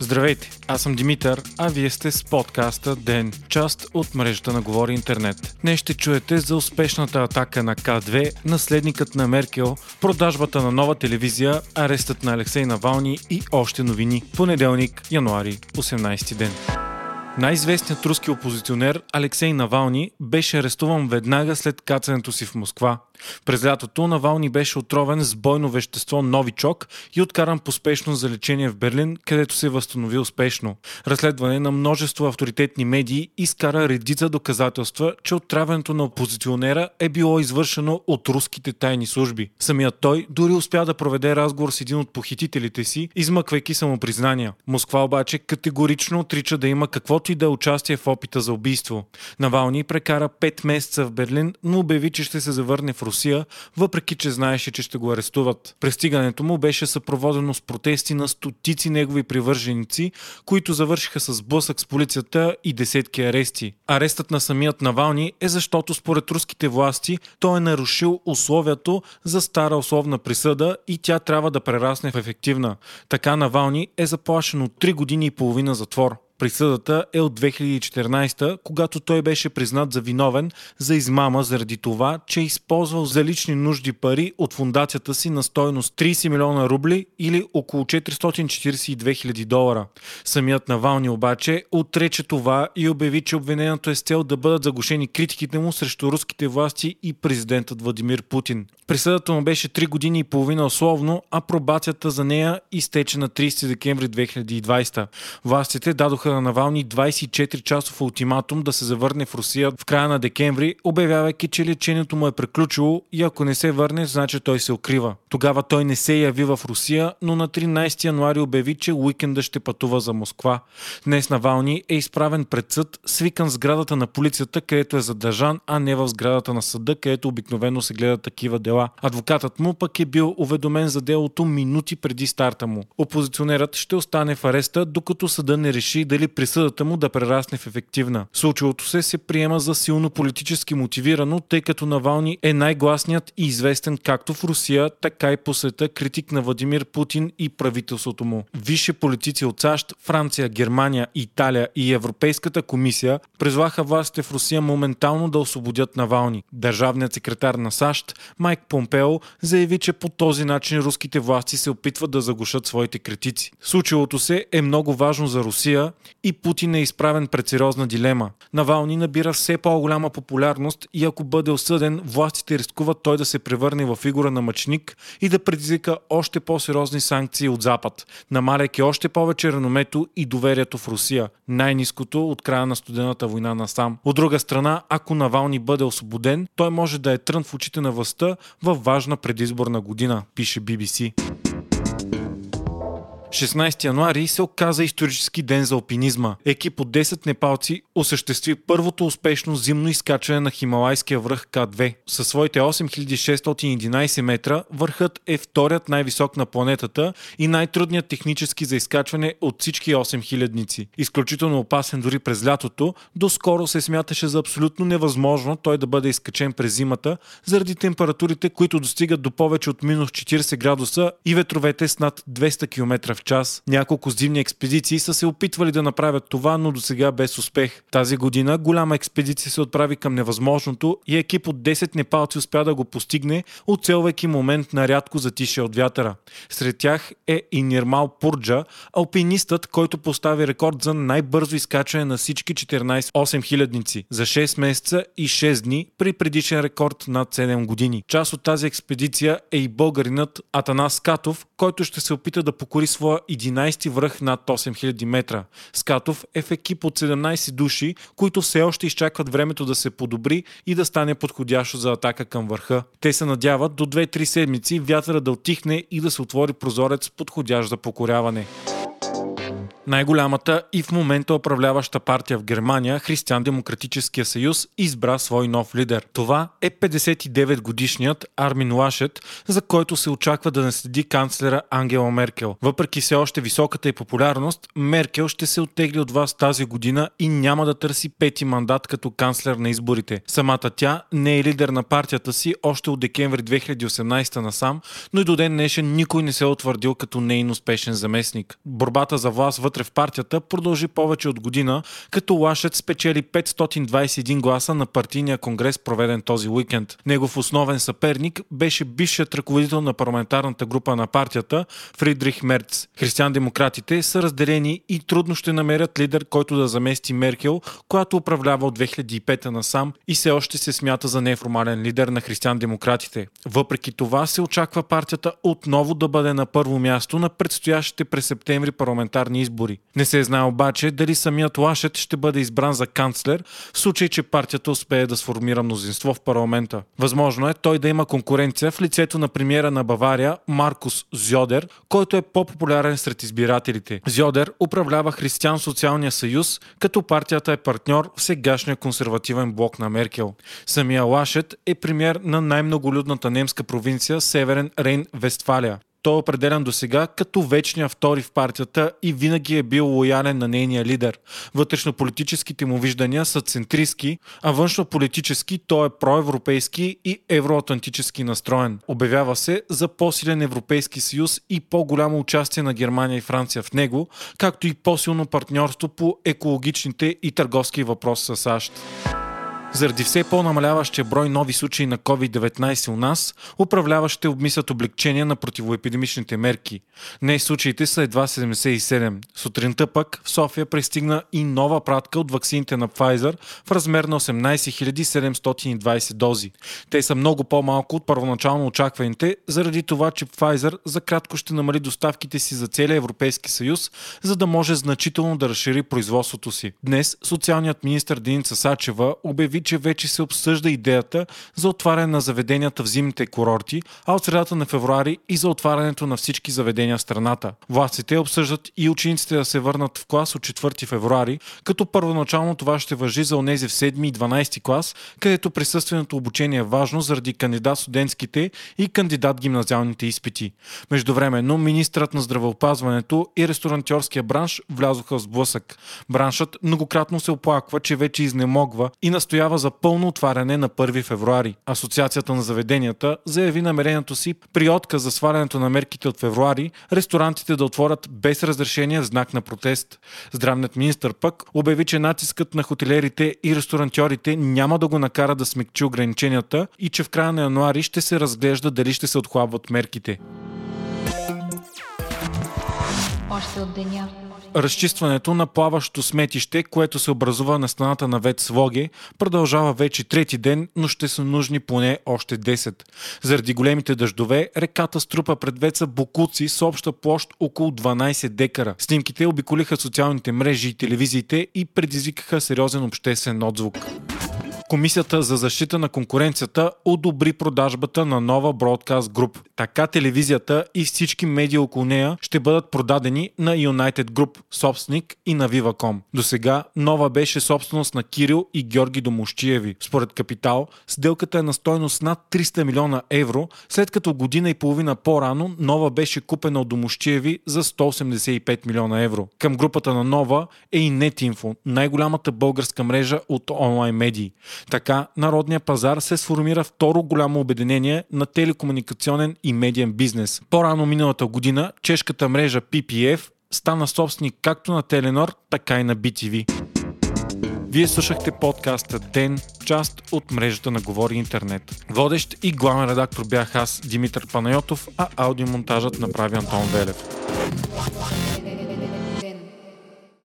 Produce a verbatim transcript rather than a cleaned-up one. Здравейте, аз съм Димитър, а вие сте с подкаста ДЕН, част от мрежата на Говори Интернет. Днес ще чуете за успешната атака на К две, наследникът на Меркел, продажбата на нова телевизия, арестът на Алексей Навални и още новини. Понеделник, януари, осемнайсети ден. Най-известният руски опозиционер Алексей Навални беше арестуван веднага след кацането си в Москва. През лятото Навални беше отровен с бойно вещество Новичок и откаран поспешно за лечение в Берлин, където се възстанови успешно. Разследване на множество авторитетни медии изкара редица доказателства, че отравянето на опозиционера е било извършено от руските тайни служби. Самият той дори успя да проведе разговор с един от похитителите си, измъквайки самопризнания. Москва обаче категорично отрича да има каквото и да е участие в опита за убийство. Навални прекара пет месеца в Берлин, но обяви, че ще се завърне в Русия, въпреки че знаеше, че ще го арестуват. Пристигането му беше съпроводено с протести на стотици негови привърженици, които завършиха с сблъсък с полицията и десетки арести. Арестът на самият Навални е защото според руските власти той е нарушил условието за стара условна присъда и тя трябва да прерасне в ефективна. Така Навални е заплашен от три години и половина затвор. Присъдата е от две хиляди и четиринайсета, когато той беше признат за виновен за измама заради това, че е използвал за лични нужди пари от фундацията си на стойност трийсет милиона рубли или около четиристотин четирийсет и две хиляди долара. Самият Навални обаче отрече това и обяви, че обвинението е с цел да бъдат заглушени критиките му срещу руските власти и президентът Владимир Путин. Присъдата му беше три години и половина условно, а пробацията за нея изтече на трийсети декември две хиляди и двайсета. Властите дадоха на Навални двайсет и четири часов ултиматум да се завърне в Русия в края на декември, обявявайки, че лечението му е приключило и ако не се върне, значи той се укрива. Тогава той не се яви в Русия, но на тринайсети януари обяви, че уикенда ще пътува за Москва. Днес Навални е изправен пред съд, свикан в сградата на полицията, където е задържан, а не в сградата на съда, където обикновено се гледат такива дела. Адвокатът му пък е бил уведомен за делото минути преди старта му. Опозиционерът ще остане в ареста, докато съда не реши да или присъдата му да прерасне в ефективна. Случилото се се приема за силно политически мотивирано, тъй като Навални е най-гласният и известен както в Русия, така и по света критик на Владимир Путин и правителството му. Висши политици от САЩ, Франция, Германия, Италия и Европейската комисия призваха властите в Русия моментално да освободят Навални. Държавният секретар на САЩ Майк Помпео заяви, че по този начин руските власти се опитват да заглушат своите критици. Случилото се е много важно за Русия и Путин е изправен пред сериозна дилема. Навални набира все по-голяма популярност и ако бъде осъден, властите рискуват той да се превърне в фигура на мъченик и да предизвика още по-сериозни санкции от Запад, намаляйки още повече реномето и доверието в Русия, най-ниското от края на студената война насам. От друга страна, ако Навални бъде освободен, той може да е трън в очите на властта във важна предизборна година, пише Би Би Си. шестнайсети януари се оказа исторически ден за алпинизма. Екип от десет непалци осъществи първото успешно зимно изкачване на Хималайския връх К две. Със своите осем хиляди шестстотин и единайсет метра върхът е вторият най-висок на планетата и най-трудният технически за изкачване от всички осем хилядници. Изключително опасен дори през лятото, доскоро се смяташе за абсолютно невъзможно той да бъде изкачен през зимата заради температурите, които достигат до повече от минус четирийсет градуса и ветровете с над двеста километра в час. Няколко зимни експедиции са се опитвали да направят това, но до сега без успех. Тази година голяма експедиция се отправи към невъзможното и екип от десет непалци успя да го постигне, оцелвайки момент на рядко затишие от вятъра. Сред тях е и Нирмал Пурджа, алпинистът, който постави рекорд за най-бързо изкачване на всички четиринайсет осемхилядници за шест месеца и шест дни при предишен рекорд над седем години. Част от тази експедиция е и българинът Атанас Катов, който ще се опита да покори своя единайсети връх над осем хиляди метра. Скатов е в екип от седемнайсет души, които все още изчакват времето да се подобри и да стане подходящо за атака към върха. Те се надяват до две-три седмици вятъра да отихне и да се отвори прозорец подходящ за покоряване. Най-голямата и в момента управляваща партия в Германия, Християн-демократическия съюз, избра свой нов лидер. Това е петдесет и девет годишният Армин Лашет, за който се очаква да наследи канцлера Ангела Меркел. Въпреки все още високата и популярност, Меркел ще се оттегли от власт тази година и няма да търси пети мандат като канцлер на изборите. Самата тя не е лидер на партията си още от декември две хиляди и осемнадесета насам, но и до ден днешен никой не се е утвърдил като нейн успешен заместник. Борбата за власт вътре в партията продължи повече от година, като Лашет спечели петстотин двадесет и един гласа на партийния конгрес, проведен този уикенд. Негов основен съперник беше бившият ръководител на парламентарната група на партията Фридрих Мерц. Християн-демократите са разделени и трудно ще намерят лидер, който да замести Меркел, която управлява от две хиляди и пета насам и все още се смята за неформален лидер на християн-демократите. Въпреки това се очаква партията отново да бъде на първо място на предстоящите през септември парламентарни избори. Не се знае обаче дали самият Лашет ще бъде избран за канцлер, в случай, че партията успее да сформира мнозинство в парламента. Възможно е той да има конкуренция в лицето на премиера на Бавария Маркус Зёдер, който е по-популярен сред избирателите. Зёдер управлява Християн-социалния съюз, като партията е партньор в сегашния консервативен блок на Меркел. Самия Лашет е премиер на най-многолюдната немска провинция Северен Рейн-Вестфалия. Той е определен досега като вечния втори в партията и винаги е бил лоялен на нейния лидер. Вътрешнополитическите му виждания са центристки, а външнополитически той е проевропейски и евроатлантически настроен. Обявява се за по-силен Европейски съюз и по-голямо участие на Германия и Франция в него, както и по-силно партньорство по екологичните и търговски въпроси с САЩ. Заради все по-намаляващия брой нови случаи на ковид деветнайсет у нас, управляващите обмислят облекчение на противоепидемичните мерки. Днес случаите са едва седемдесет и седем. Сутринта пък в София пристигна и нова пратка от ваксините на Пфайзер в размер на осемнадесет хиляди седемстотин и двадесет дози. Те са много по-малко от първоначално очакваните, заради това, че Пфайзер за кратко ще намали доставките си за целия Европейски съюз, за да може значително да разшири производството си. Днес социалният министър Деница Сачева обяви, че вече се обсъжда идеята за отваряне на заведенията в зимните курорти, а от средата на февруари и за отварянето на всички заведения в страната. Властите обсъждат и учениците да се върнат в клас от четвърти февруари, като първоначално това ще важи за онези в седми и дванадесети клас, където присъственото обучение е важно заради кандидат-студентските и кандидат-гимназиалните изпити. Междувременно министрът на здравеопазването и ресторантьорския бранш влязоха в сблъсък. Браншът многократно се оплаква, че вече изнемогва и настоява за пълно отваряне на първи февруари. Асоциацията на заведенията заяви намерението си при отказ за свалянето на мерките от февруари ресторантите да отворят без разрешение в знак на протест. Здравният министър пък обяви, че натискът на хотелерите и ресторантьорите няма да го накара да смекчи ограниченията и че в края на януари ще се разглежда дали ще се отхлабват мерките. Още от деня. Разчистването на плаващо сметище, което се образува на стената на ВЕЦ Слоге, продължава вече трети ден, но ще са нужни поне още десет. Заради големите дъждове, реката струпа пред ВЕЦа бокуци с обща площ около дванадесет декара. Снимките обиколиха социалните мрежи и телевизиите и предизвикаха сериозен обществен отзвук. Комисията за защита на конкуренцията одобри продажбата на NOVA Broadcast Group. Така телевизията и всички медии около нея ще бъдат продадени на United Group, собственик, и на Viva точка com. Досега NOVA беше собственост на Кирил и Георги Домущиеви. Според Капитал, сделката е на стойност над триста милиона евро, след като година и половина по-рано NOVA беше купена от Домущиеви за сто осемдесет и пет милиона евро. Към групата на NOVA е и NetInfo, най-голямата българска мрежа от онлайн медии. Така, народния пазар се сформира второ голямо обединение на телекомуникационен и медиен бизнес. По-рано миналата година чешката мрежа пи пи еф стана собственик както на Теленор, така и на би ти ви. Вие слушахте подкаста Ден, част от мрежата на Говори Интернет. Водещ и главен редактор бях аз, Димитър Панайотов, а аудиомонтажът направи Антон Велев.